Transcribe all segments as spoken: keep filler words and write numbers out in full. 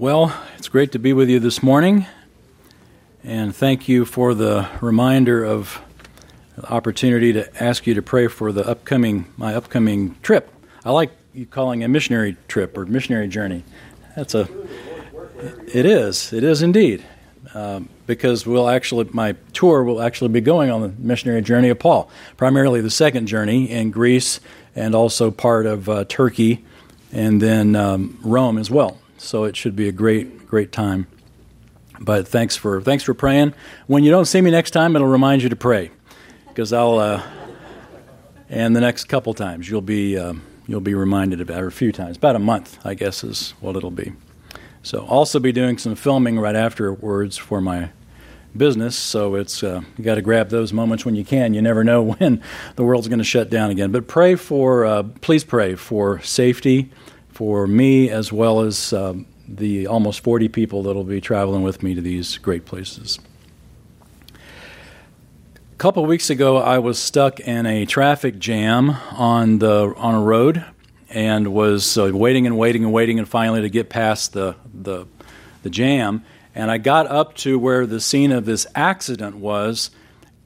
Well, it's great to be with you this morning, and thank you for the reminder of the opportunity to ask you to pray for the upcoming my upcoming trip. I like you calling a missionary trip or missionary journey. That's a it is it is indeed uh, because we'll actually my tour will actually be going on the missionary journey of Paul, primarily the second journey in Greece and also part of uh, Turkey. And then um, Rome as well. So it should be a great, great time. But thanks for thanks for praying. When you don't see me next time, it'll remind you to pray, because I'll. Uh, and the next couple times, you'll be um, you'll be reminded about it, or a few times. About a month, I guess, is what it'll be. So also be doing some filming right afterwards for my business. So it's uh, you got to grab those moments when you can. You never know when the world's going to shut down again. But pray for uh, please pray for safety for me, as well as uh, the almost forty people that'll be traveling with me to these great places. A couple weeks ago, I was stuck in a traffic jam on the on a road, and was uh, waiting and waiting and waiting, and finally to get past the the, the jam. And I got up to where the scene of this accident was,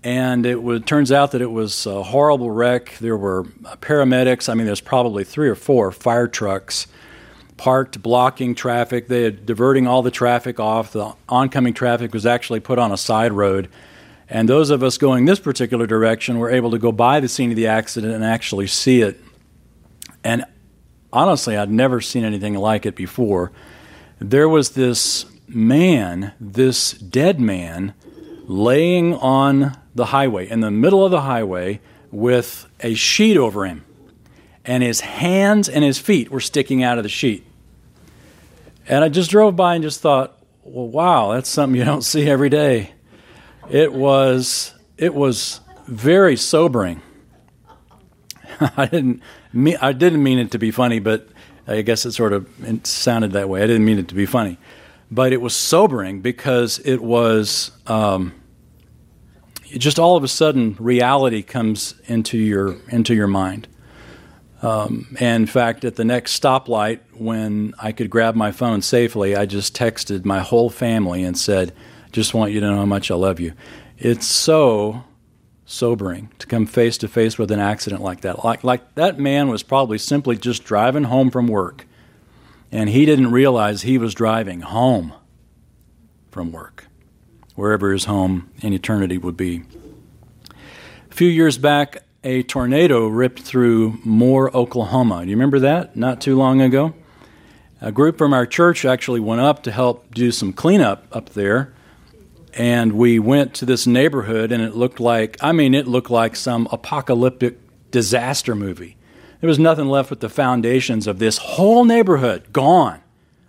and it was, turns out that it was a horrible wreck. There were paramedics. I mean, there's probably three or four fire trucks parked, blocking traffic. They were diverting all the traffic off. The oncoming traffic was actually put on a side road. And those of us going this particular direction were able to go by the scene of the accident and actually see it. And honestly, I'd never seen anything like it before. There was this... man, this dead man, laying on the highway, in the middle of the highway, with a sheet over him. And his hands and his feet were sticking out of the sheet. And I just drove by and just thought, well, wow, that's something you don't see every day. It was it was very sobering. I didn't mean, I didn't mean it to be funny, but I guess it sort of it sounded that way. I didn't mean it to be funny. But it was sobering because it was um, just all of a sudden reality comes into your into your mind. Um, and in fact, at the next stoplight, when I could grab my phone safely, I just texted my whole family and said, "Just want you to know how much I love you." It's so sobering to come face to face with an accident like that. Like like that man was probably simply just driving home from work. And he didn't realize he was driving home from work, wherever his home in eternity would be. A few years back, a tornado ripped through Moore, Oklahoma. Do you remember that? Not too long ago. A group from our church actually went up to help do some cleanup up there. And we went to this neighborhood, and it looked like, I mean, it looked like some apocalyptic disaster movie. There was nothing left but the foundations of this whole neighborhood gone.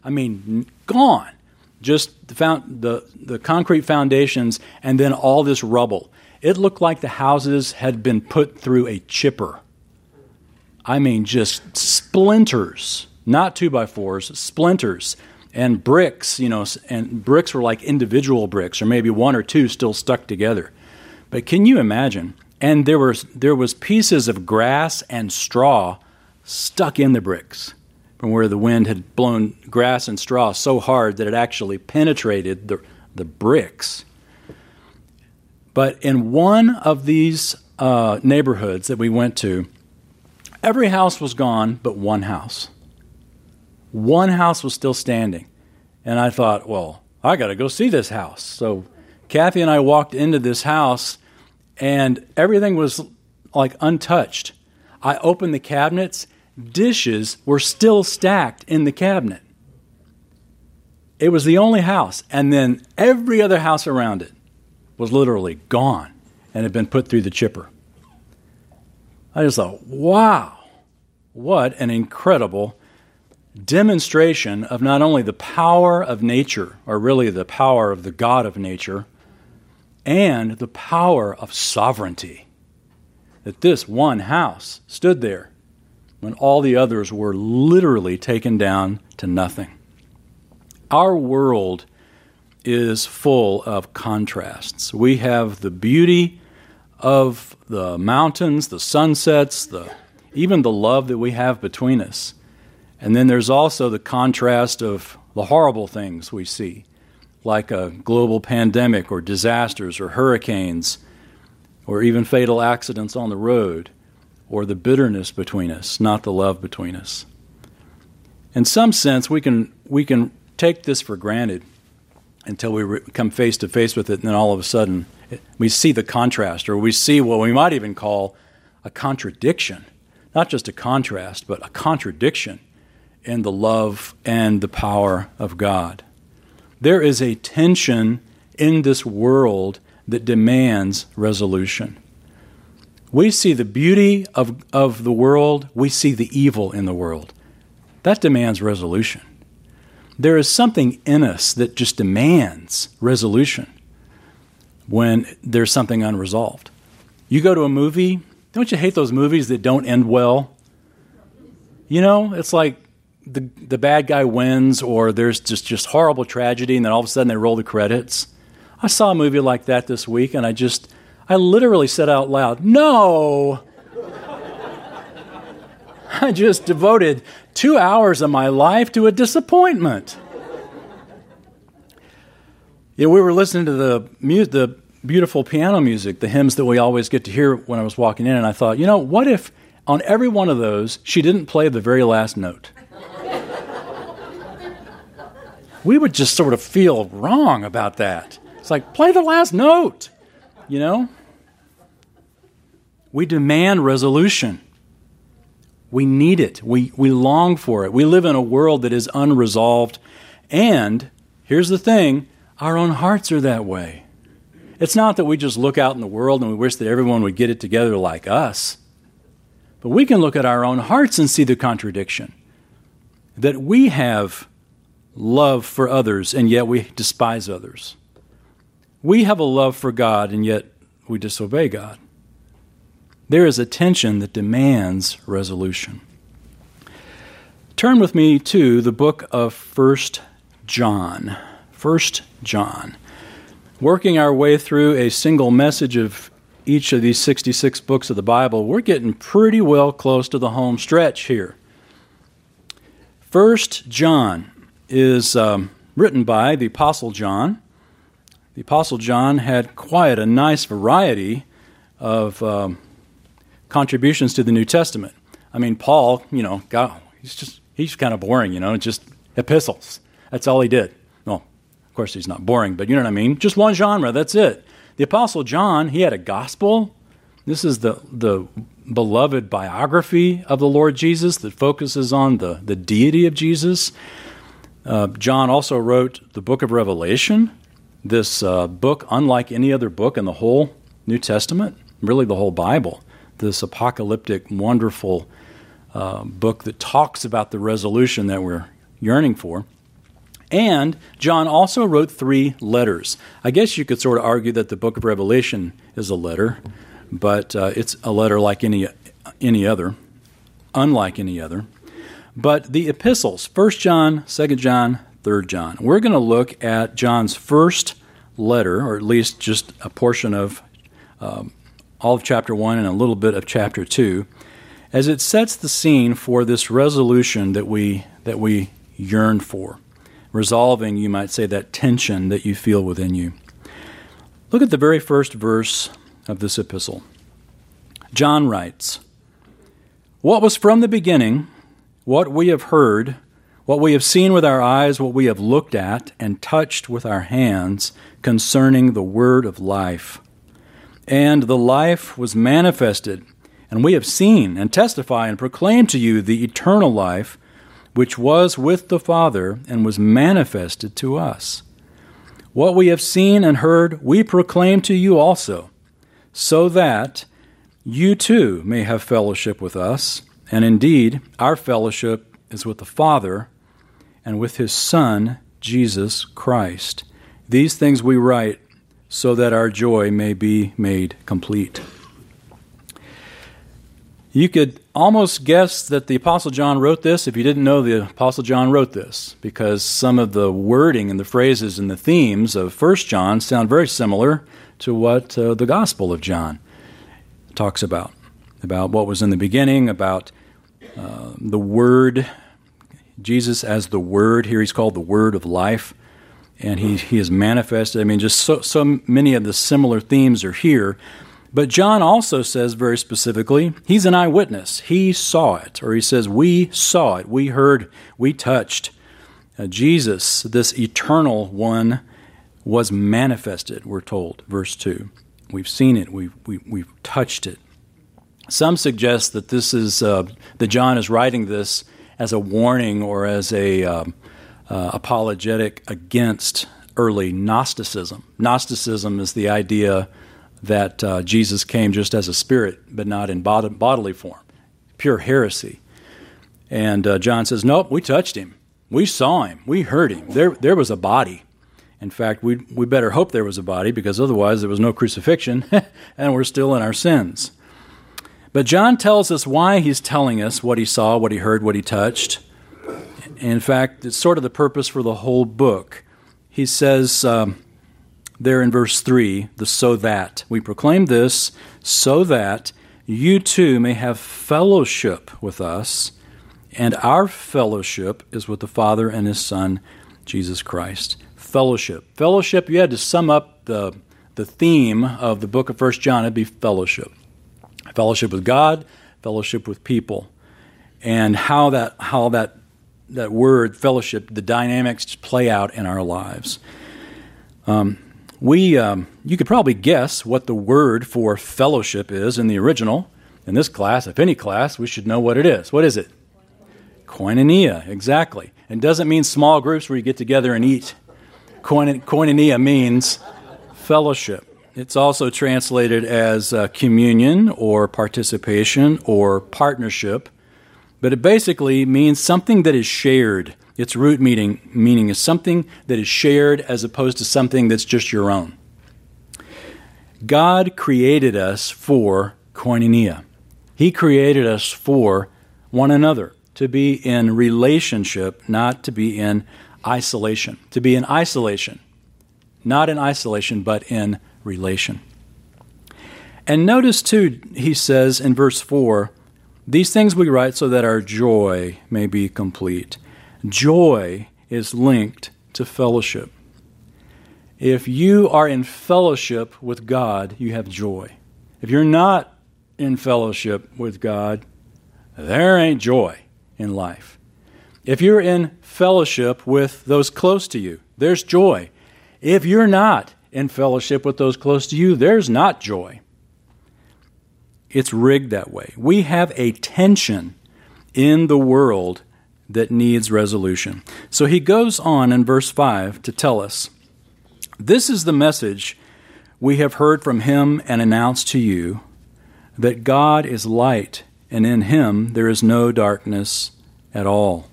I mean, gone. Just the, found, the the concrete foundations and then all this rubble. It looked like the houses had been put through a chipper. I mean, just splinters, not two by fours, splinters and bricks. You know, and bricks were like individual bricks, or maybe one or two still stuck together. But can you imagine? And there were there was pieces of grass and straw stuck in the bricks from where the wind had blown grass and straw so hard that it actually penetrated the, the bricks. But in one of these uh, neighborhoods that we went to, every house was gone but one house. One house was still standing. And I thought, well, I got to go see this house. So Kathy and I walked into this house, and everything was like untouched. I opened the cabinets. Dishes were still stacked in the cabinet. It was the only house. And then every other house around it was literally gone and had been put through the chipper. I just thought, wow, what an incredible demonstration of not only the power of nature, or really the power of the God of nature, and the power of sovereignty, that this one house stood there when all the others were literally taken down to nothing. Our world is full of contrasts. We have the beauty of the mountains, the sunsets, the even the love that we have between us. And then there's also the contrast of the horrible things we see, like a global pandemic or disasters or hurricanes or even fatal accidents on the road, or the bitterness between us, not the love between us. In some sense, we can we can take this for granted until we re- come face to face with it, and then all of a sudden it, we see the contrast, or we see what we might even call a contradiction, not just a contrast, but a contradiction in the love and the power of God. There is a tension in this world that demands resolution. We see the beauty of, of the world. We see the evil in the world. That demands resolution. There is something in us that just demands resolution when there's something unresolved. You go to a movie. Don't you hate those movies that don't end well? You know, it's like the the bad guy wins, or there's just, just horrible tragedy, and then all of a sudden they roll the credits. I saw a movie like that this week, and I just, I literally said out loud, no! I just devoted two hours of my life to a disappointment. You know, we were listening to the mu- the beautiful piano music, the hymns that we always get to hear when I was walking in, and I thought, you know, what if on every one of those, she didn't play the very last note? We would just sort of feel wrong about that. It's like, play the last note, you know? We demand resolution. We need it. We we long for it. We live in a world that is unresolved. And here's the thing, our own hearts are that way. It's not that we just look out in the world and we wish that everyone would get it together like us. But we can look at our own hearts and see the contradiction, that we have love for others, and yet we despise others. We have a love for God, and yet we disobey God. There is a tension that demands resolution. Turn with me to the book of First John. First John. Working our way through a single message of each of these sixty-six books of the Bible, we're getting pretty well close to the home stretch here. First John. Is um, written by the Apostle John. The Apostle John had quite a nice variety of um, contributions to the New Testament. I mean, Paul, you know, God, he's just he's kind of boring, you know, just epistles. That's all he did. Well, of course, he's not boring, but you know what I mean? Just one genre, that's it. The Apostle John, he had a gospel. This is the, the beloved biography of the Lord Jesus that focuses on the, the deity of Jesus. Uh, John also wrote the book of Revelation, this uh, book unlike any other book in the whole New Testament, really the whole Bible, this apocalyptic, wonderful uh, book that talks about the resolution that we're yearning for. And John also wrote three letters. I guess you could sort of argue that the book of Revelation is a letter, but uh, it's a letter like any any other, unlike any other. But the epistles, First John, Second John, Third John. We're going to look at John's first letter, or at least just a portion of um, all of chapter one and a little bit of chapter two, as it sets the scene for this resolution that we that we yearn for. Resolving, you might say, that tension that you feel within you. Look at the very first verse of this epistle. John writes, "What was from the beginning, what we have heard, what we have seen with our eyes, what we have looked at and touched with our hands concerning the word of life. And the life was manifested, and we have seen and testify and proclaim to you the eternal life, which was with the Father and was manifested to us. What we have seen and heard, we proclaim to you also, so that you too may have fellowship with us. And indeed, our fellowship is with the Father and with His Son, Jesus Christ. These things we write so that our joy may be made complete." You could almost guess that the Apostle John wrote this if you didn't know the Apostle John wrote this, because some of the wording and the phrases and the themes of First John sound very similar to what uh, the Gospel of John talks about. About what was in the beginning, about uh, the Word Jesus as the Word. Here he's called the Word of Life, and he he is manifested. I mean, just so, so many of the similar themes are here. But John also says very specifically, he's an eyewitness. He saw it, or he says, we saw it, we heard, we touched. Uh, Jesus, this eternal one, was manifested, we're told, verse two. We've seen it, we've, we, we've touched it. Some suggest that this is, uh, that John is writing this as a warning or as a um, uh, apologetic against early Gnosticism. Gnosticism is the idea that uh, Jesus came just as a spirit, but not in bod- bodily form, pure heresy. And uh, John says, nope, we touched him. We saw him. We heard him. There there was a body. In fact, we we better hope there was a body, because otherwise there was no crucifixion, and we're still in our sins. But John tells us why he's telling us what he saw, what he heard, what he touched. In fact, it's sort of the purpose for the whole book. He says... Um, There in verse three, the so that. We proclaim this so that you too may have fellowship with us, and our fellowship is with the Father and His Son, Jesus Christ. Fellowship. Fellowship, you had to sum up the, the theme of the book of First John, it'd be fellowship. Fellowship with God, fellowship with people. And how that how that that word, fellowship, the dynamics play out in our lives. Um We, um, you could probably guess what the word for fellowship is in the original. In this class, if any class, we should know what it is. What is it? Koinonia, exactly. And doesn't mean small groups where you get together and eat. Koinonia means fellowship. It's also translated as uh, communion or participation or partnership. But it basically means something that is shared. Its root meaning meaning is something that is shared as opposed to something that's just your own. God created us for koinonia. He created us for one another, to be in relationship, not to be in isolation. To be in isolation, not in isolation, but in relation. And notice too, he says in verse four, these things we write so that our joy may be complete. Joy is linked to fellowship. If you are in fellowship with God, you have joy. If you're not in fellowship with God, there ain't joy in life. If you're in fellowship with those close to you, there's joy. If you're not in fellowship with those close to you, there's not joy. It's rigged that way. We have a tension in the world that needs resolution. So he goes on in verse five to tell us, this is the message we have heard from him and announced to you, that God is light, and in him there is no darkness at all.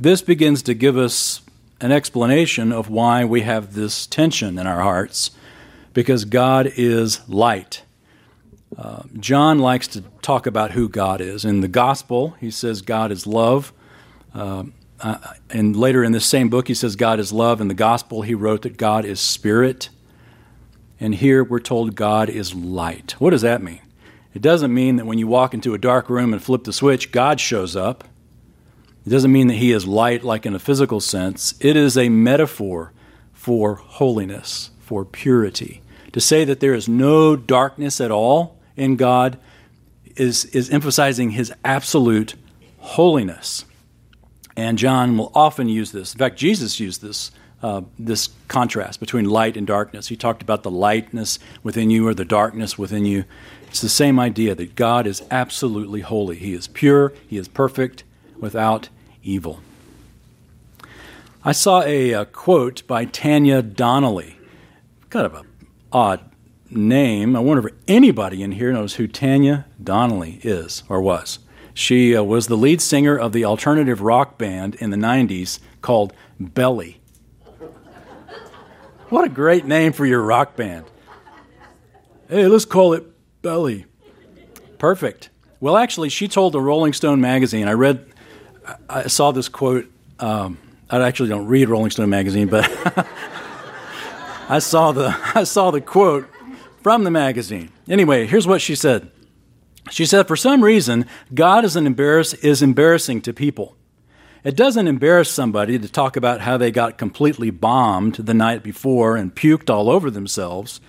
This begins to give us an explanation of why we have this tension in our hearts, because God is light. Uh, John likes to talk about who God is. In the gospel, he says God is love. Uh, uh, and later in this same book, he says God is love. In the gospel, he wrote that God is spirit. And here we're told God is light. What does that mean? It doesn't mean that when you walk into a dark room and flip the switch, God shows up. It doesn't mean that he is light like in a physical sense. It is a metaphor for holiness, for purity. To say that there is no darkness at all in God is, is emphasizing his absolute holiness. And John will often use this. In fact, Jesus used this, uh, this contrast between light and darkness. He talked about the lightness within you or the darkness within you. It's the same idea that God is absolutely holy. He is pure. He is perfect without evil. I saw a, a quote by Tanya Donnelly. Kind of a odd name. I wonder if anybody in here knows who Tanya Donnelly is or was. She uh, was the lead singer of the alternative rock band in the nineties called Belly. What a great name for your rock band. Hey, let's call it Belly. Perfect. Well, actually, she told the Rolling Stone magazine, I read, I saw this quote, um, I actually don't read Rolling Stone magazine, but... I saw the I saw the quote from the magazine. Anyway, here's what she said. She said, for some reason, God is, an embarrass- is embarrassing to people. It doesn't embarrass somebody to talk about how they got completely bombed the night before and puked all over themselves,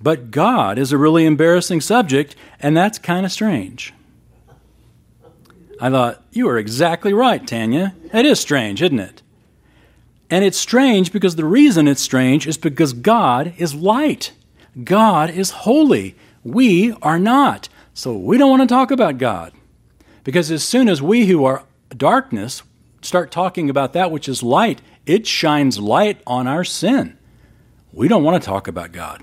but God is a really embarrassing subject, and that's kind of strange. I thought, you are exactly right, Tanya. It is strange, isn't it? And it's strange because the reason it's strange is because God is light. God is holy. We are not. So we don't want to talk about God. Because as soon as we who are darkness start talking about that which is light, it shines light on our sin. We don't want to talk about God.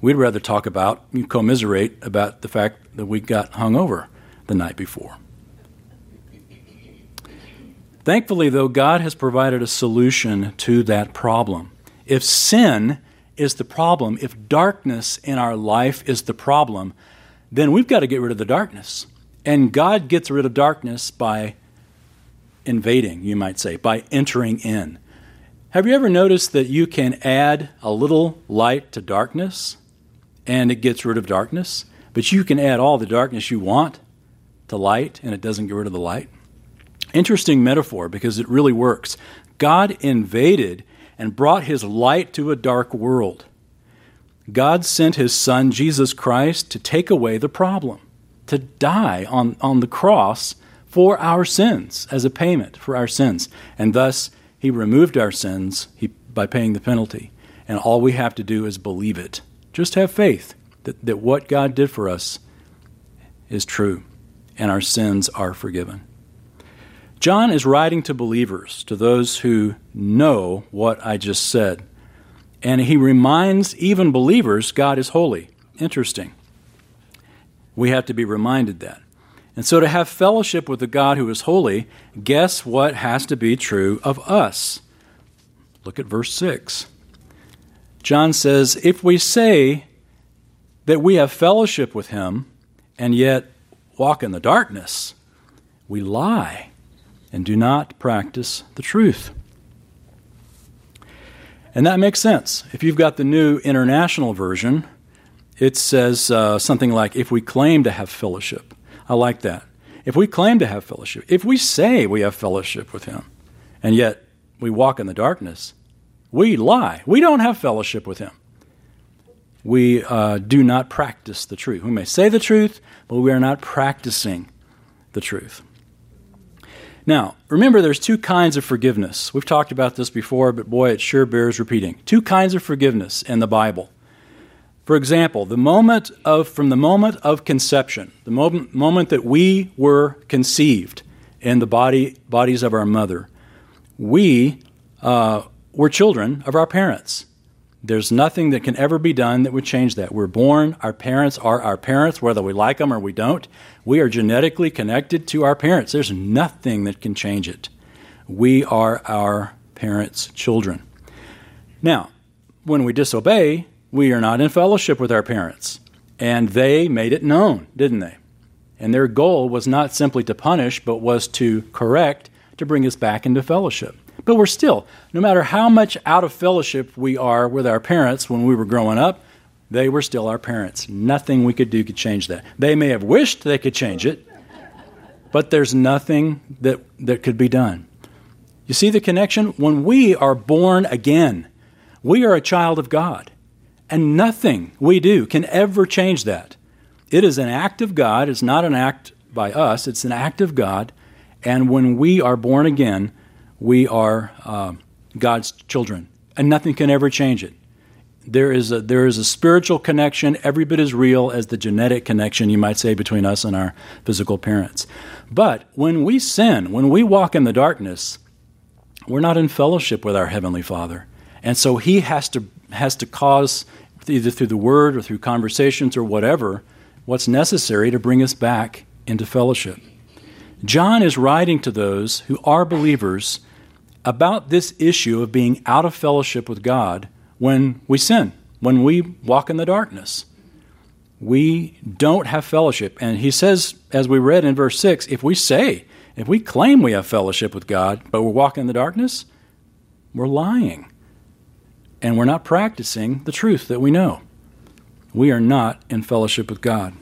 We'd rather talk about, you commiserate about the fact that we got hungover the night before. Thankfully, though, God has provided a solution to that problem. If sin is the problem, if darkness in our life is the problem, then we've got to get rid of the darkness. And God gets rid of darkness by invading, you might say, by entering in. Have you ever noticed that you can add a little light to darkness and it gets rid of darkness, but you can add all the darkness you want to light and it doesn't get rid of the light? Interesting metaphor because it really works. God invaded and brought his light to a dark world. God sent his son, Jesus Christ, to take away the problem, to die on, on the cross for our sins, as a payment for our sins. And thus, he removed our sins he, by paying the penalty. And all we have to do is believe it. Just have faith that, that what God did for us is true and our sins are forgiven. John is writing to believers, to those who know what I just said. And he reminds even believers God is holy. Interesting. We have to be reminded that. And so to have fellowship with the God who is holy, guess what has to be true of us? Look at verse six. John says, if we say that we have fellowship with him and yet walk in the darkness, we lie and do not practice the truth. And that makes sense. If you've got the New International Version, it says uh, something like, if we claim to have fellowship. I like that. If we claim to have fellowship, if we say we have fellowship with him, and yet we walk in the darkness, we lie. We don't have fellowship with him. We uh, do not practice the truth. We may say the truth, but we are not practicing the truth. Now, remember, there's two kinds of forgiveness. We've talked about this before, but boy, it sure bears repeating. Two kinds of forgiveness in the Bible. For example, the moment of from the moment of conception, the moment, moment that we were conceived in the body bodies of our mother, we uh, were children of our parents. There's nothing that can ever be done that would change that. We're born, our parents are our parents, whether we like them or we don't. We are genetically connected to our parents. There's nothing that can change it. We are our parents' children. Now, when we disobey, we are not in fellowship with our parents. And they made it known, didn't they? And their goal was not simply to punish, but was to correct, to bring us back into fellowship. But we're still, no matter how much out of fellowship we are with our parents when we were growing up, they were still our parents. Nothing we could do could change that. They may have wished they could change it, but there's nothing that, that could be done. You see the connection? When we are born again, we are a child of God, and nothing we do can ever change that. It is an act of God. It's not an act by us. It's an act of God, and when we are born again, we are uh, God's children, and nothing can ever change it. There is a there is a spiritual connection every bit as real as the genetic connection, you might say, between us and our physical parents. But when we sin, when we walk in the darkness, we're not in fellowship with our Heavenly Father. And so he has to has to cause, either through the Word or through conversations or whatever, what's necessary to bring us back into fellowship. John is writing to those who are believers about this issue of being out of fellowship with God when we sin, when we walk in the darkness. We don't have fellowship. And he says, as we read in verse six, if we say, if we claim we have fellowship with God, but we're walking in the darkness, we're lying. And we're not practicing the truth that we know. We are not in fellowship with God.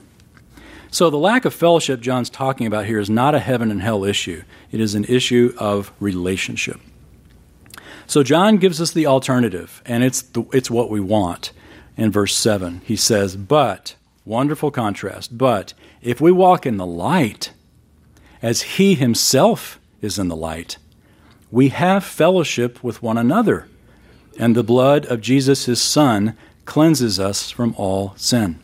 So the lack of fellowship John's talking about here is not a heaven and hell issue. It is an issue of relationship. So John gives us the alternative, and it's the, it's what we want. In verse seven, he says, but, wonderful contrast, but if we walk in the light, as he himself is in the light, we have fellowship with one another, and the blood of Jesus his Son cleanses us from all sin.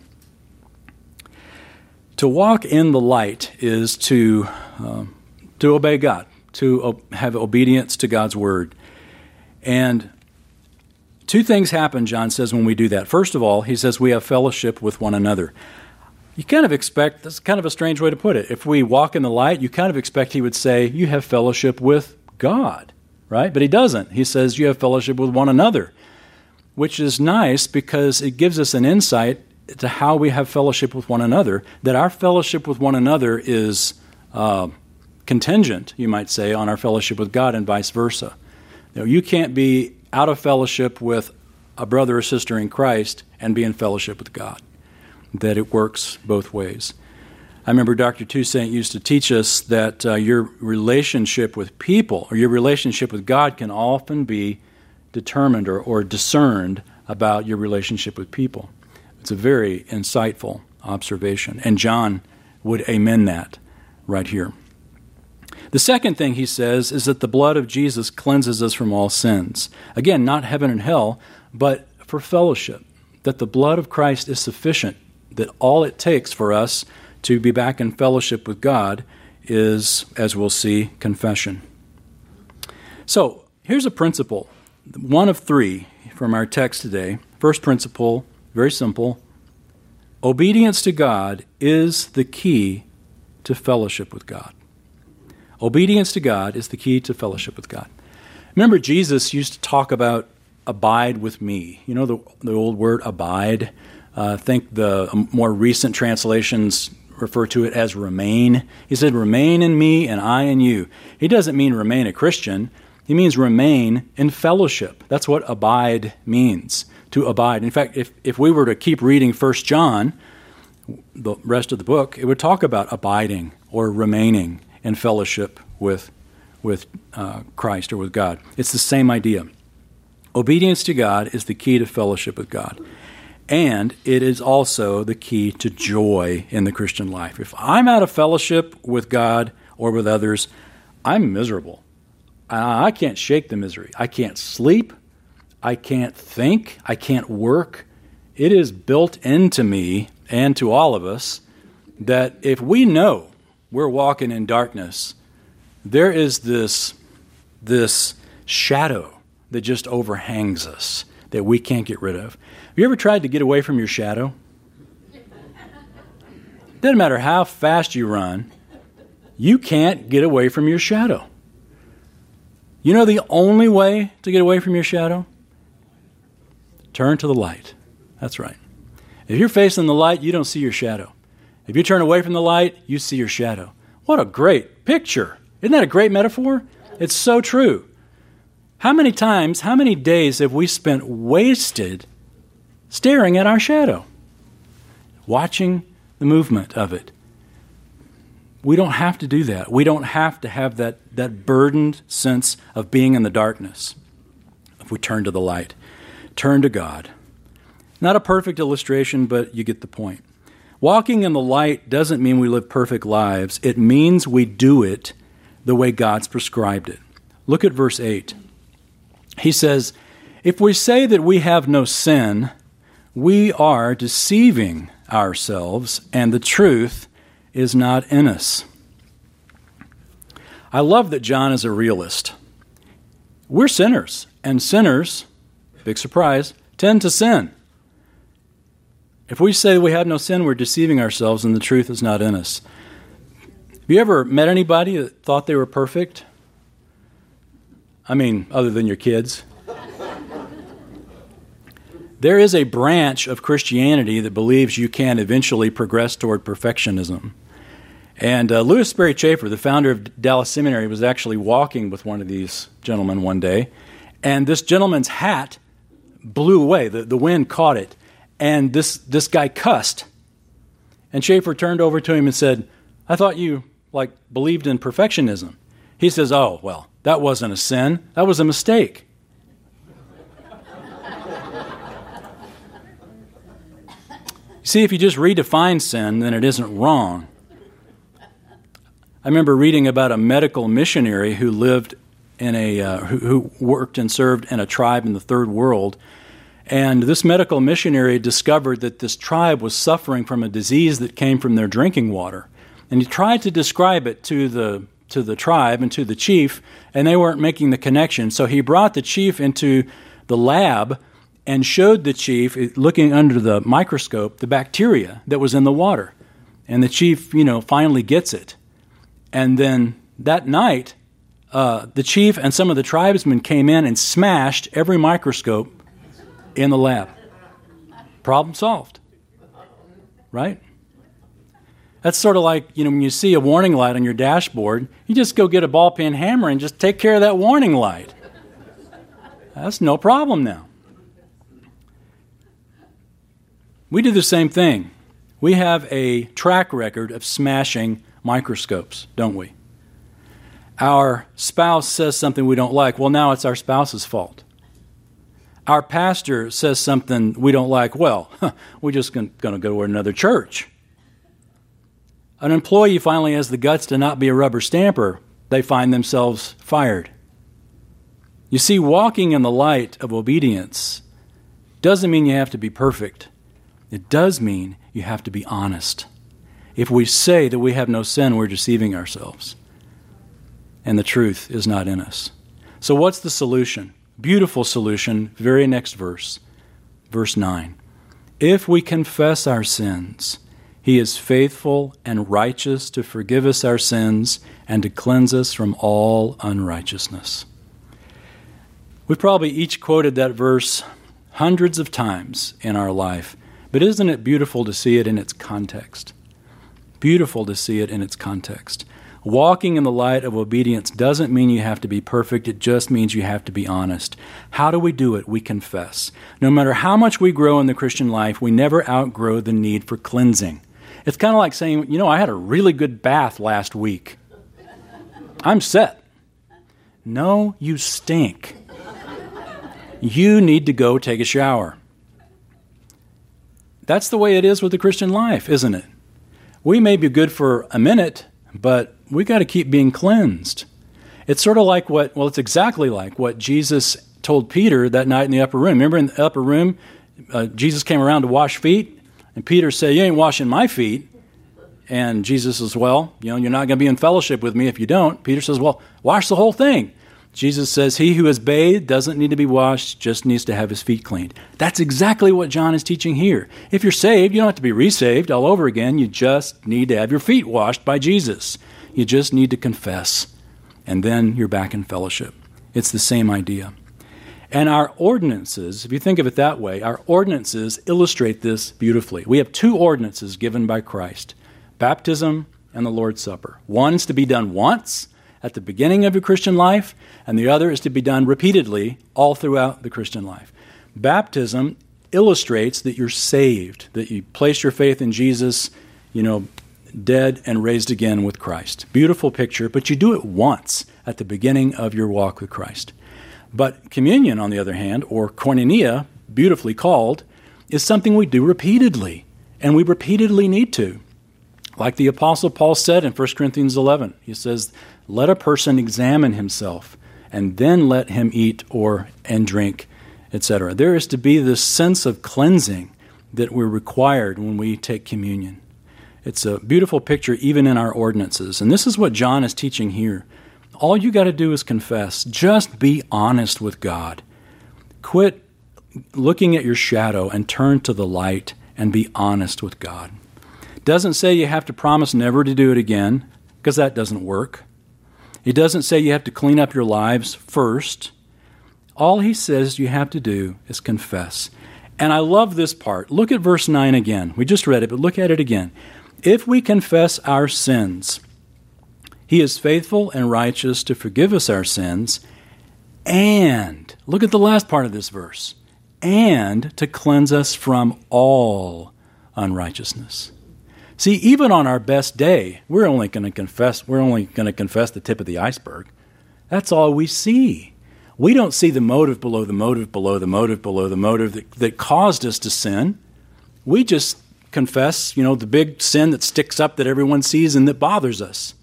To walk in the light is to uh, to obey God, to ob- have obedience to God's word. And two things happen, John says, when we do that. First of all, he says we have fellowship with one another. You kind of expect, that's kind of a strange way to put it. If we walk in the light, you kind of expect he would say, you have fellowship with God, right? But he doesn't. He says you have fellowship with one another, which is nice because it gives us an insight to how we have fellowship with one another, that our fellowship with one another is uh, contingent, you might say, on our fellowship with God and vice versa. Now, you can't be out of fellowship with a brother or sister in Christ and be in fellowship with God, that it works both ways. I remember Doctor Toussaint used to teach us that uh, your relationship with people or your relationship with God can often be determined or, or discerned about your relationship with people. It's a very insightful observation, and John would amen that right here. The second thing he says is that the blood of Jesus cleanses us from all sins. Again, not heaven and hell, but for fellowship, that the blood of Christ is sufficient, that all it takes for us to be back in fellowship with God is, as we'll see, confession. So here's a principle, one of three from our text today. First principle, very simple. Obedience to God is the key to fellowship with God. Obedience to God is the key to fellowship with God. Remember, Jesus used to talk about abide with me. You know the, the old word abide? Uh, I think the more recent translations refer to it as remain. He said, remain in me and I in you. He doesn't mean remain a Christian. He means remain in fellowship. That's what abide means, to abide. In fact, if, if we were to keep reading First John, the rest of the book, it would talk about abiding or remaining and fellowship with with uh, Christ or with God. It's the same idea. Obedience to God is the key to fellowship with God. And it is also the key to joy in the Christian life. If I'm out of fellowship with God or with others, I'm miserable. I can't shake the misery. I can't sleep. I can't think. I can't work. It is built into me and to all of us that if we know we're walking in darkness, there is this, this shadow that just overhangs us that we can't get rid of. Have you ever tried to get away from your shadow? Doesn't matter how fast you run, you can't get away from your shadow. You know the only way to get away from your shadow? Turn to the light. That's right. If you're facing the light, you don't see your shadow. If you turn away from the light, you see your shadow. What a great picture. Isn't that a great metaphor? It's so true. How many times, how many days have we spent wasted staring at our shadow, watching the movement of it? We don't have to do that. We don't have to have that, that burdened sense of being in the darkness if we turn to the light, turn to God. Not a perfect illustration, but you get the point. Walking in the light doesn't mean we live perfect lives. It means we do it the way God's prescribed it. Look at verse eight. He says, if we say that we have no sin, we are deceiving ourselves, and the truth is not in us. I love that John is a realist. We're sinners, and sinners, big surprise, tend to sin. If we say we have no sin, we're deceiving ourselves and the truth is not in us. Have you ever met anybody that thought they were perfect? I mean, other than your kids. There is a branch of Christianity that believes you can eventually progress toward perfectionism. And uh, Louis Sperry Chafer, the founder of Dallas Seminary, was actually walking with one of these gentlemen one day, and this gentleman's hat blew away. The, the wind caught it. And this, this guy cussed, And Chafer turned over to him and said, I thought you, like, believed in perfectionism. He says, oh, well, that wasn't a sin. That was a mistake. See, if you just redefine sin, then it isn't wrong. I remember reading about a medical missionary who lived in a, uh, who, who worked and served in a tribe in the third world. And this medical missionary discovered that this tribe was suffering from a disease that came from their drinking water. And he tried to describe it to the to the tribe and to the chief, and they weren't making the connection. So he brought the chief into the lab and showed the chief, looking under the microscope, the bacteria that was in the water. And the chief, you know, finally gets it. And then that night, uh, the chief and some of the tribesmen came in and smashed every microscope in the lab. Problem solved. Right? That's sort of like, you know, when you see a warning light on your dashboard, you just go get a ball peen hammer and just take care of that warning light. That's no problem now. We do the same thing. We have a track record of smashing microscopes, don't we? Our spouse says something we don't like. Well, now it's our spouse's fault. Our pastor says something we don't like. Well, huh, we're just going to go to another church. An employee finally has the guts to not be a rubber stamper. They find themselves fired. You see, walking in the light of obedience doesn't mean you have to be perfect. It does mean you have to be honest. If we say that we have no sin, we're deceiving ourselves. And the truth is not in us. So what's the solution? Beautiful solution, very next verse, verse nine. If we confess our sins, he is faithful and righteous to forgive us our sins and to cleanse us from all unrighteousness. We've probably each quoted that verse hundreds of times in our life, but isn't it beautiful to see it in its context? Beautiful to see it in its context. Walking in the light of obedience doesn't mean you have to be perfect. It just means you have to be honest. How do we do it? We confess. No matter how much we grow in the Christian life, we never outgrow the need for cleansing. It's kind of like saying, you know, I had a really good bath last week. I'm set. No, you stink. You need to go take a shower. That's the way it is with the Christian life, isn't it? We may be good for a minute, but we got to keep being cleansed. It's sort of like what, well, it's exactly like what Jesus told Peter that night in the upper room. Remember in the upper room, uh, Jesus came around to wash feet, and Peter said, you ain't washing my feet. And Jesus says, well, you know, you're not going to be in fellowship with me if you don't. Peter says, well, wash the whole thing. Jesus says, he who is bathed doesn't need to be washed, just needs to have his feet cleaned. That's exactly what John is teaching here. If you're saved, you don't have to be resaved all over again. You just need to have your feet washed by Jesus. You just need to confess, and then you're back in fellowship. It's the same idea. And our ordinances, if you think of it that way, our ordinances illustrate this beautifully. We have two ordinances given by Christ, baptism and the Lord's Supper. One is to be done once at the beginning of your Christian life, and the other is to be done repeatedly all throughout the Christian life. Baptism illustrates that you're saved, that you placed your faith in Jesus, you know, dead and raised again with Christ. Beautiful picture, but you do it once at the beginning of your walk with Christ. But communion, on the other hand, or koinonia, beautifully called, is something we do repeatedly, and we repeatedly need to. Like the Apostle Paul said in First Corinthians eleven, he says, let a person examine himself and then let him eat or and drink, et cetera. There is to be this sense of cleansing that we're required when we take communion. It's a beautiful picture even in our ordinances. And this is what John is teaching here. All you got to do is confess. Just be honest with God. Quit looking at your shadow and turn to the light and be honest with God. Doesn't say you have to promise never to do it again, because that doesn't work. It doesn't say you have to clean up your lives first. All he says you have to do is confess. And I love this part. Look at verse nine again. We just read it, but look at it again. If we confess our sins, he is faithful and righteous to forgive us our sins, and, look at the last part of this verse, and to cleanse us from all unrighteousness. See, even on our best day, we're only going to confess, we're only going to confess the tip of the iceberg. That's all we see. We don't see the motive below the motive below the motive below the motive that, that caused us to sin. We just confess, you know, the big sin that sticks up that everyone sees and that bothers us.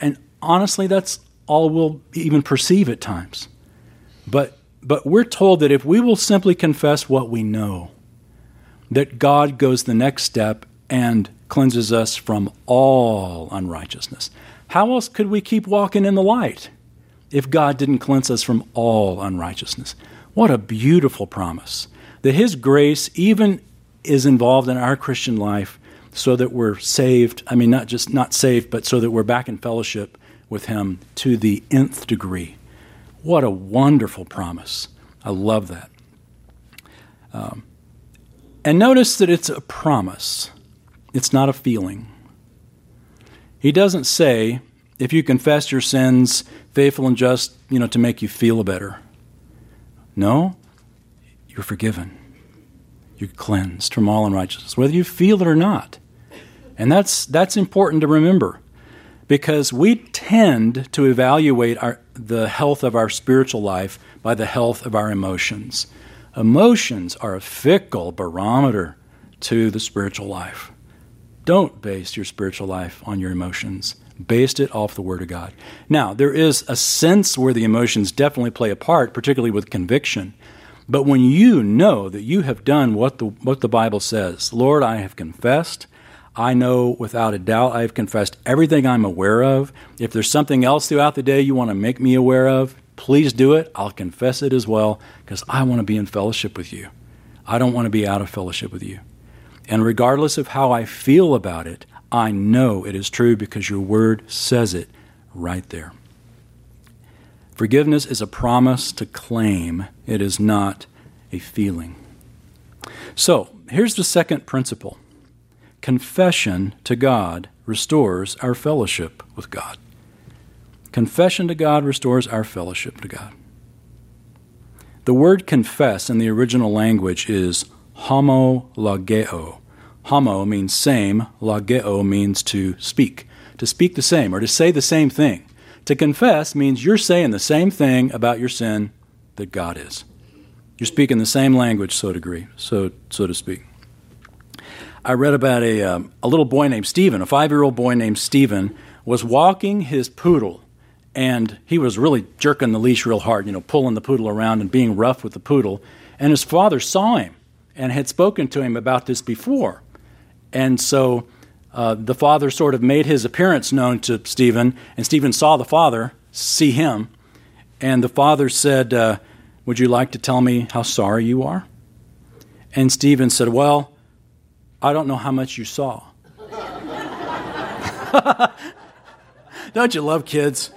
And honestly, that's all we'll even perceive at times. But but we're told that if we will simply confess what we know, that God goes the next step and cleanses us from all unrighteousness. How else could we keep walking in the light if God didn't cleanse us from all unrighteousness? What a beautiful promise, that His grace even is involved in our Christian life so that we're saved. I mean, not just not saved, but so that we're back in fellowship with Him to the nth degree. What a wonderful promise. I love that. Um, and notice that it's a promise. It's not a feeling. He doesn't say, if you confess your sins, faithful and just, you know, to make you feel better. No, you're forgiven. You're cleansed from all unrighteousness, whether you feel it or not. And that's that's important to remember, because we tend to evaluate our, the health of our spiritual life by the health of our emotions. Emotions are a fickle barometer to the spiritual life. Don't base your spiritual life on your emotions. Based it off the Word of God. Now, there is a sense where the emotions definitely play a part, particularly with conviction. But when you know that you have done what the what the Bible says, Lord, I have confessed. I know without a doubt I have confessed everything I'm aware of. If there's something else throughout the day you want to make me aware of, please do it. I'll confess it as well, because I want to be in fellowship with you. I don't want to be out of fellowship with you. And regardless of how I feel about it, I know it is true because your word says it right there. Forgiveness is a promise to claim. It is not a feeling. So, here's the second principle. Confession to God restores our fellowship with God. Confession to God restores our fellowship to God. The word confess in the original language is homologeo. Homo means same, logeo means to speak, to speak the same or to say the same thing. To confess means you're saying the same thing about your sin that God is. You're speaking the same language, so to degree, so so to speak. I read about a um, a little boy named Stephen, a five-year-old boy named Stephen, was walking his poodle, and he was really jerking the leash real hard, you know, pulling the poodle around and being rough with the poodle. And his father saw him and had spoken to him about this before. And so uh, the father sort of made his appearance known to Stephen, and Stephen saw the father see him, and the father said, uh, would you like to tell me how sorry you are? And Stephen said, well, I don't know how much you saw. Don't you love kids?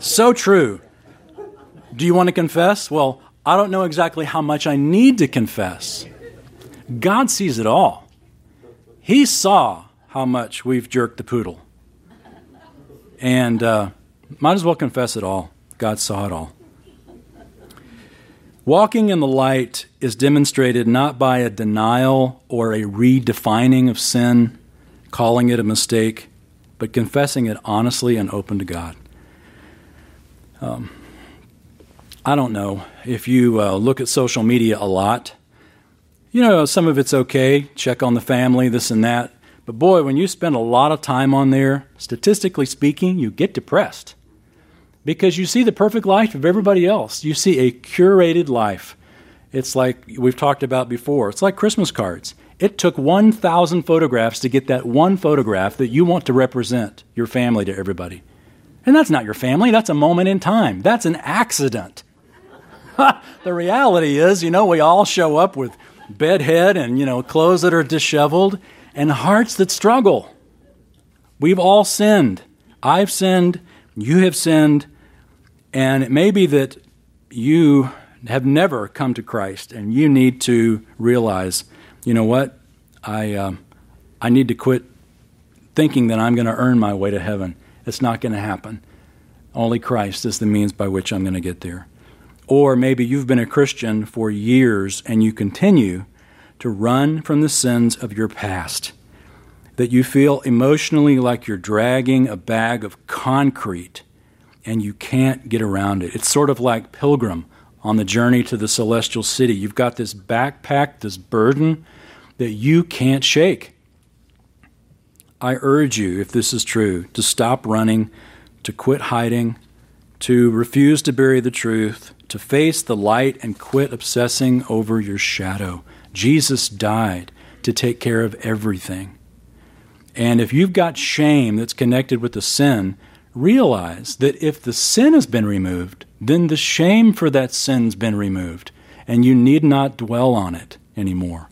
So true. Do you want to confess? Well, I don't know exactly how much I need to confess. God sees it all. He saw how much we've jerked the poodle. And uh, might as well confess it all. God saw it all. Walking in the light is demonstrated not by a denial or a redefining of sin, calling it a mistake, but confessing it honestly and open to God. Um, I don't know if you uh, look at social media a lot. You know, some of it's okay, check on the family, this and that. But boy, when you spend a lot of time on there, statistically speaking, you get depressed because you see the perfect life of everybody else. You see a curated life. It's like we've talked about before. It's like Christmas cards. It took one thousand photographs to get that one photograph that you want to represent your family to everybody. And that's not your family. That's a moment in time. That's an accident. The reality is, you know, we all show up with bedhead and, you know, clothes that are disheveled and hearts that struggle. We've all sinned. I've sinned. You have sinned. And it may be that you have never come to Christ and you need to realize, you know what? I, um, I need to quit thinking that I'm going to earn my way to heaven. It's not going to happen. Only Christ is the means by which I'm going to get there. Or maybe you've been a Christian for years and you continue to run from the sins of your past that you feel emotionally like you're dragging a bag of concrete and you can't get around it. It's sort of like Pilgrim on the journey to the celestial city. You've got this backpack, this burden that you can't shake. I urge you, if this is true, to stop running, to quit hiding, to refuse to bury the truth, to face the light and quit obsessing over your shadow. Jesus died to take care of everything. And if you've got shame that's connected with the sin, realize that if the sin has been removed, then the shame for that sin's been removed, and you need not dwell on it anymore.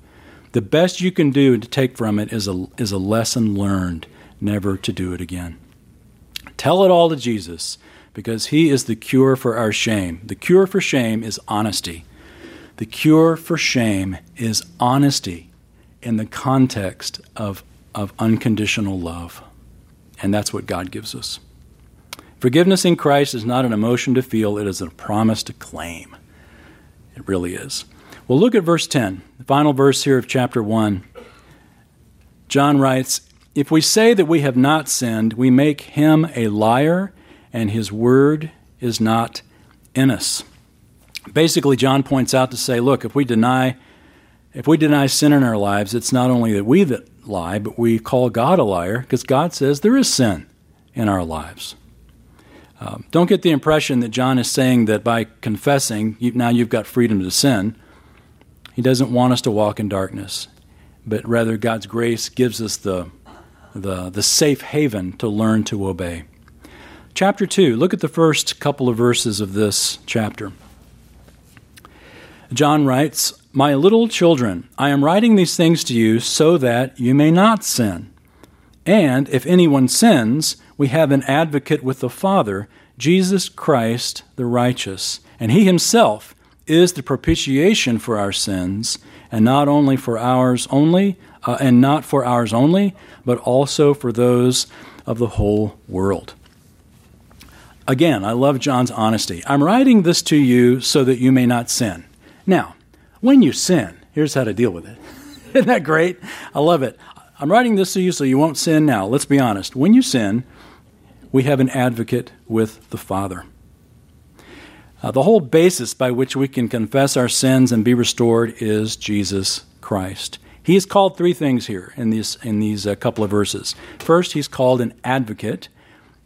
The best you can do to take from it is a, is a lesson learned, never to do it again. Tell it all to Jesus, because he is the cure for our shame. The cure for shame is honesty. The cure for shame is honesty in the context of, of unconditional love. And that's what God gives us. Forgiveness in Christ is not an emotion to feel. It is a promise to claim. It really is. Well, look at verse ten, the final verse here of chapter one. John writes, "If we say that we have not sinned, we make him a liar, and his word is not in us." Basically, John points out to say, look, if we deny if we deny sin in our lives, it's not only that we that lie, but we call God a liar, because God says there is sin in our lives. Um, don't get the impression that John is saying that by confessing, you, now you've got freedom to sin. He doesn't want us to walk in darkness, but rather God's grace gives us the, the, the safe haven to learn to obey. Chapter two, look at the first couple of verses of this chapter. John writes, "My little children, I am writing these things to you so that you may not sin. And if anyone sins, we have an advocate with the Father, Jesus Christ the righteous. And he himself is the propitiation for our sins, and not only for ours only, uh, and not for ours only, but also for those of the whole world." Again, I love John's honesty. I'm writing this to you so that you may not sin. Now, when you sin, here's how to deal with it. Isn't that great? I love it. I'm writing this to you so you won't sin now. Let's be honest. When you sin, we have an advocate with the Father. Uh, the whole basis by which we can confess our sins and be restored is Jesus Christ. He is called three things here in these, in these uh, couple of verses. First, he's called an advocate.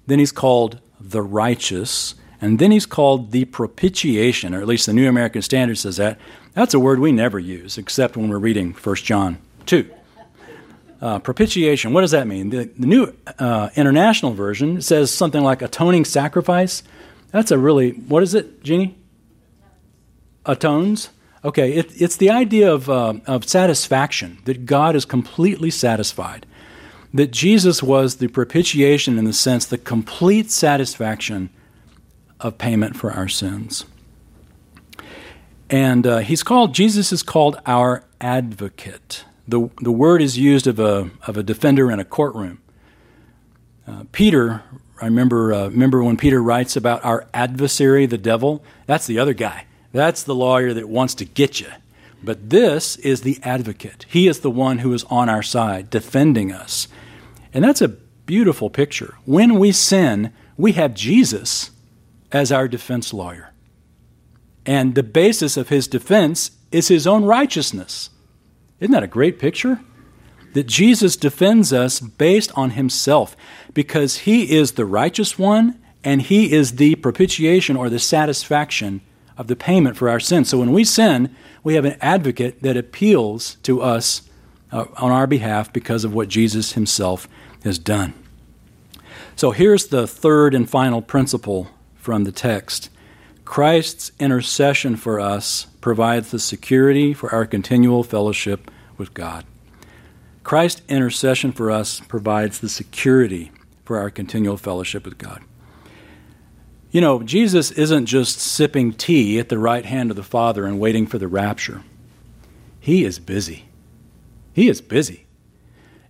Then he's called the righteous, and then he's called the propitiation, or at least the New American Standard says that. That's a word we never use, except when we're reading First John two. Uh, propitiation, what does that mean? The, the New uh, International Version says something like atoning sacrifice. That's a really, what is it, Jeannie? Atones? Okay, it, it's the idea of uh, of satisfaction, that God is completely satisfied, that Jesus was the propitiation in the sense, the complete satisfaction of payment for our sins. And uh, he's called, Jesus is called our advocate. The the word is used of a of a defender in a courtroom. Uh, Peter, I remember, uh, remember when Peter writes about our adversary, the devil, that's the other guy. That's the lawyer that wants to get you. But this is the advocate. He is the one who is on our side, defending us. And that's a beautiful picture. When we sin, we have Jesus as our defense lawyer. And the basis of his defense is his own righteousness. Isn't that a great picture? That Jesus defends us based on himself, because he is the righteous one and he is the propitiation, or the satisfaction of the payment for our sins. So when we sin, we have an advocate that appeals to us uh, on our behalf because of what Jesus himself has done. So here's the third and final principle from the text. Christ's intercession for us provides the security for our continual fellowship with God. Christ's intercession for us provides the security for our continual fellowship with God. You know, Jesus isn't just sipping tea at the right hand of the Father and waiting for the rapture. He is busy. He is busy.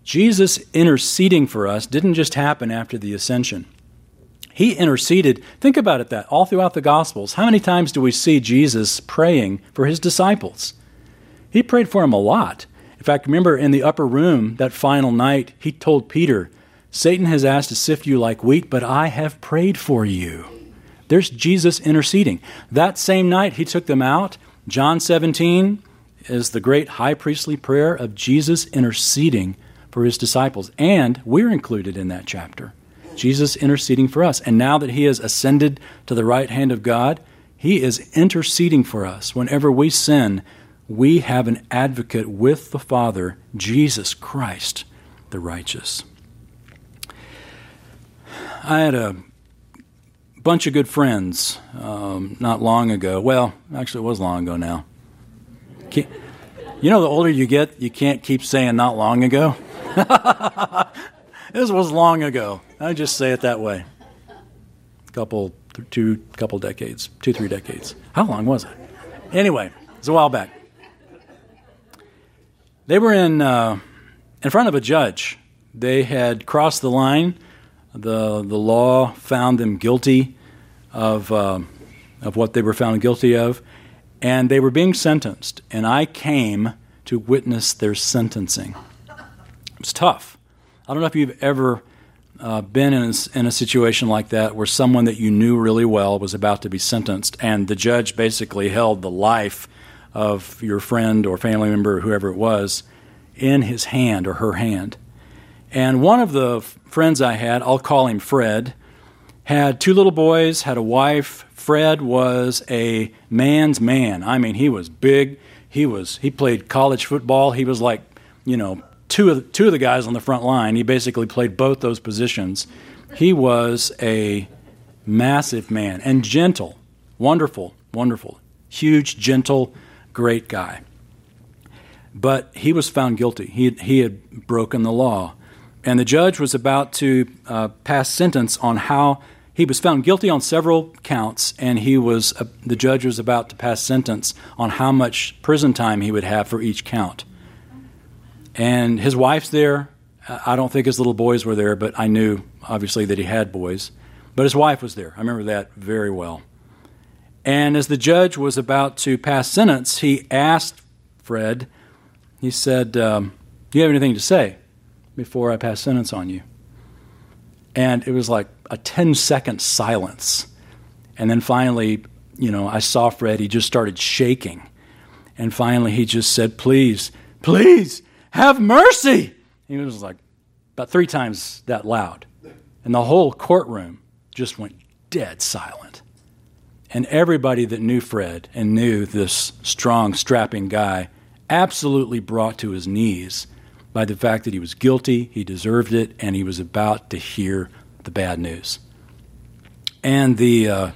Jesus interceding for us didn't just happen after the ascension. He interceded. Think about it that all throughout the Gospels. How many times do we see Jesus praying for his disciples? He prayed for them a lot. In fact, remember in the upper room that final night, he told Peter, Satan has asked to sift you like wheat, but I have prayed for you. There's Jesus interceding. That same night, he took them out. John seventeen is the great high priestly prayer of Jesus interceding for his disciples. And we're included in that chapter. Jesus interceding for us. And now that he has ascended to the right hand of God, he is interceding for us. Whenever we sin, we have an advocate with the Father, Jesus Christ, the righteous. I had a bunch of good friends um, not long ago. Well, actually, it was long ago now. Can't, you know, the older you get, you can't keep saying not long ago. This was long ago. I just say it that way. Couple... Two, couple decades, two, three decades. How long was it? Anyway, it was a while back. They were in uh, in front of a judge. They had crossed the line. the The law found them guilty of uh, of what they were found guilty of, and they were being sentenced. And I came to witness their sentencing. It was tough. I don't know if you've ever. Uh, been in a, in a situation like that where someone that you knew really well was about to be sentenced, and the judge basically held the life of your friend or family member or whoever it was in his hand or her hand. And one of the f- friends I had, I'll call him Fred, had two little boys, had a wife. Fred was a man's man. I mean, he was big. He was he played college football. He was like, you know, Two of, the, two of the guys on the front line. He basically played both those positions. He was a massive man and gentle, wonderful, wonderful, huge, gentle, great guy. But he was found guilty. He, he had broken the law. And the judge was about to uh, pass sentence on how he was found guilty on several counts, and he was uh, the judge was about to pass sentence on how much prison time he would have for each count. And his wife's there. I don't think his little boys were there, but I knew, obviously, that he had boys. But his wife was there. I remember that very well. And as the judge was about to pass sentence, he asked Fred, he said, um, do you have anything to say before I pass sentence on you? And it was like a ten-second silence. And then finally, you know, I saw Fred. He just started shaking. And finally, he just said, please, please, have mercy! He was like about three times that loud. And the whole courtroom just went dead silent. And everybody that knew Fred and knew this strong, strapping guy absolutely brought to his knees by the fact that he was guilty, he deserved it, and he was about to hear the bad news. And the, uh,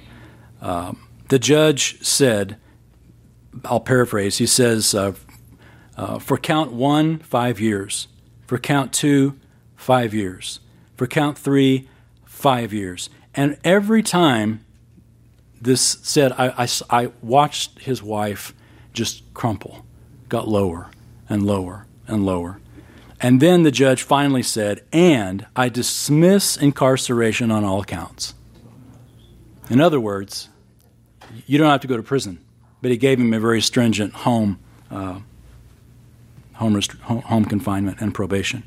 uh, the judge said, I'll paraphrase, he says, uh, Uh, for count one, five years. For count two, five years. For count three, five years. And every time this said, I, I, I watched his wife just crumple, got lower and lower and lower. And then the judge finally said, and I dismiss incarceration on all counts. In other words, you don't have to go to prison. But he gave him a very stringent home uh Home, rest- home confinement and probation.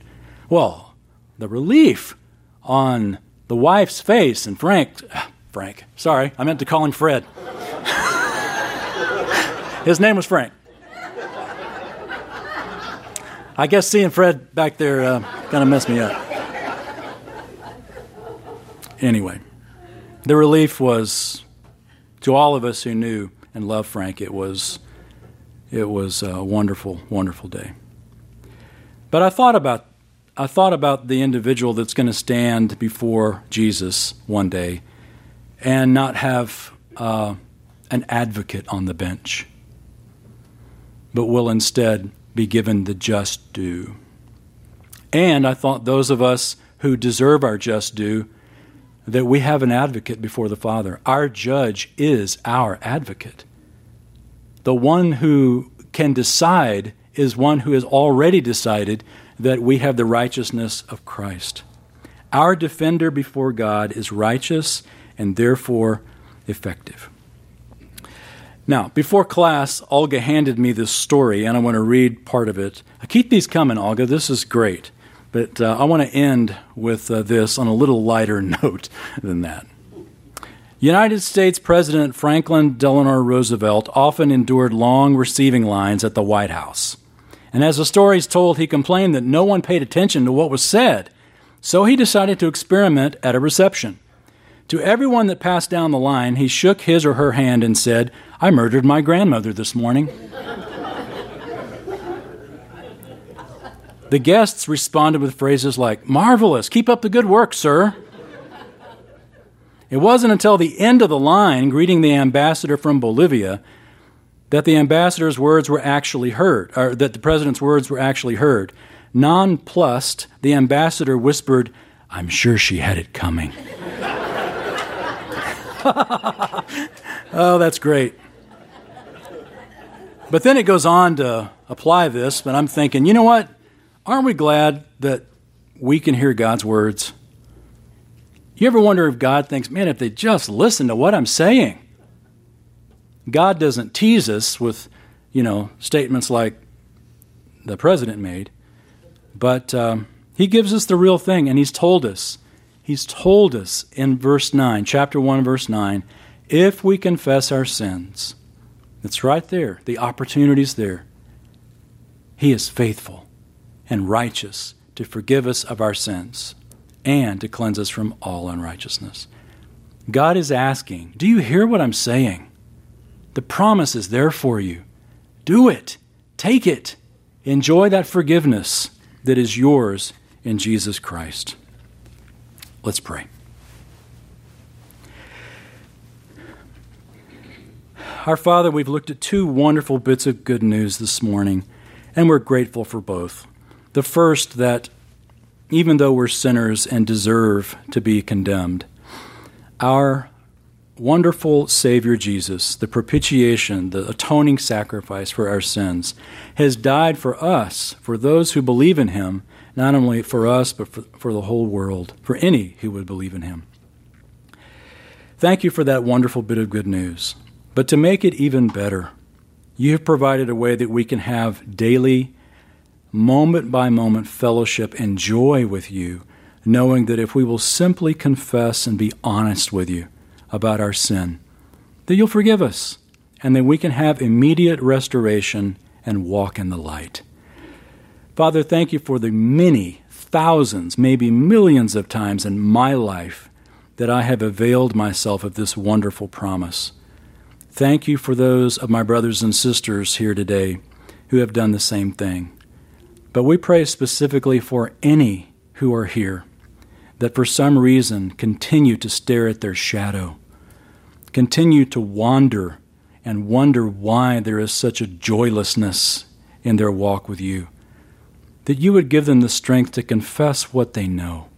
Well, the relief on the wife's face and Frank, uh, Frank, sorry, I meant to call him Fred. His name was Frank. I guess seeing Fred back there uh, kind of messed me up. Anyway, the relief was, to all of us who knew and loved Frank, it was, it was a wonderful, wonderful day. But I thought about I thought about the individual that's going to stand before Jesus one day and not have uh, an advocate on the bench, but will instead be given the just due. And I thought those of us who deserve our just due, that we have an advocate before the Father. Our judge is our advocate. The one who can decide is one who has already decided that we have the righteousness of Christ. Our defender before God is righteous and therefore effective. Now, before class, Olga handed me this story, and I want to read part of it. I keep these coming, Olga. This is great. But uh, I want to end with uh, this on a little lighter note than that. United States President Franklin Delano Roosevelt often endured long receiving lines at the White House. And as the story's told, he complained that no one paid attention to what was said. So he decided to experiment at a reception. To everyone that passed down the line, he shook his or her hand and said, "I murdered my grandmother this morning." The guests responded with phrases like, "Marvelous, keep up the good work, sir." It wasn't until the end of the line, greeting the ambassador from Bolivia, that the ambassador's words were actually heard, or that the president's words were actually heard. Nonplussed, the ambassador whispered, "I'm sure she had it coming." Oh, that's great. But then it goes on to apply this, but I'm thinking, you know what? Aren't we glad that we can hear God's words? You ever wonder if God thinks, man, if they just listen to what I'm saying? God doesn't tease us with, you know, statements like the president made, but um, he gives us the real thing, and he's told us. He's told us in verse nine, chapter one, verse nine, if we confess our sins, it's right there. The opportunity's there. He is faithful and righteous to forgive us of our sins and to cleanse us from all unrighteousness. God is asking, do you hear what I'm saying? The promise is there for you. Do it. Take it. Enjoy that forgiveness that is yours in Jesus Christ. Let's pray. Our Father, we've looked at two wonderful bits of good news this morning, and we're grateful for both. The first, that even though we're sinners and deserve to be condemned, our wonderful Savior Jesus, the propitiation, the atoning sacrifice for our sins, has died for us, for those who believe in him, not only for us, but for, for the whole world, for any who would believe in him. Thank you for that wonderful bit of good news. But to make it even better, you have provided a way that we can have daily, moment-by-moment fellowship and joy with you, knowing that if we will simply confess and be honest with you about our sin, that you'll forgive us, and that we can have immediate restoration and walk in the light. Father, thank you for the many thousands, maybe millions of times in my life that I have availed myself of this wonderful promise. Thank you for those of my brothers and sisters here today who have done the same thing. But we pray specifically for any who are here that for some reason continue to stare at their shadow, continue to wander and wonder why there is such a joylessness in their walk with you, that you would give them the strength to confess what they know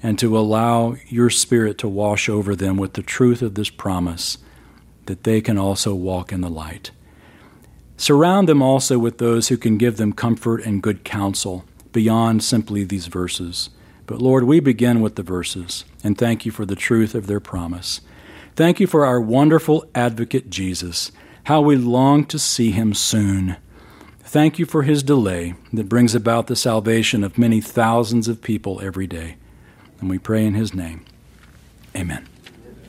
and to allow your Spirit to wash over them with the truth of this promise, that they can also walk in the light. Surround them also with those who can give them comfort and good counsel beyond simply these verses. But Lord, we begin with the verses, and thank you for the truth of their promise. Thank you for our wonderful advocate, Jesus, how we long to see him soon. Thank you for his delay that brings about the salvation of many thousands of people every day. And we pray in his name. Amen.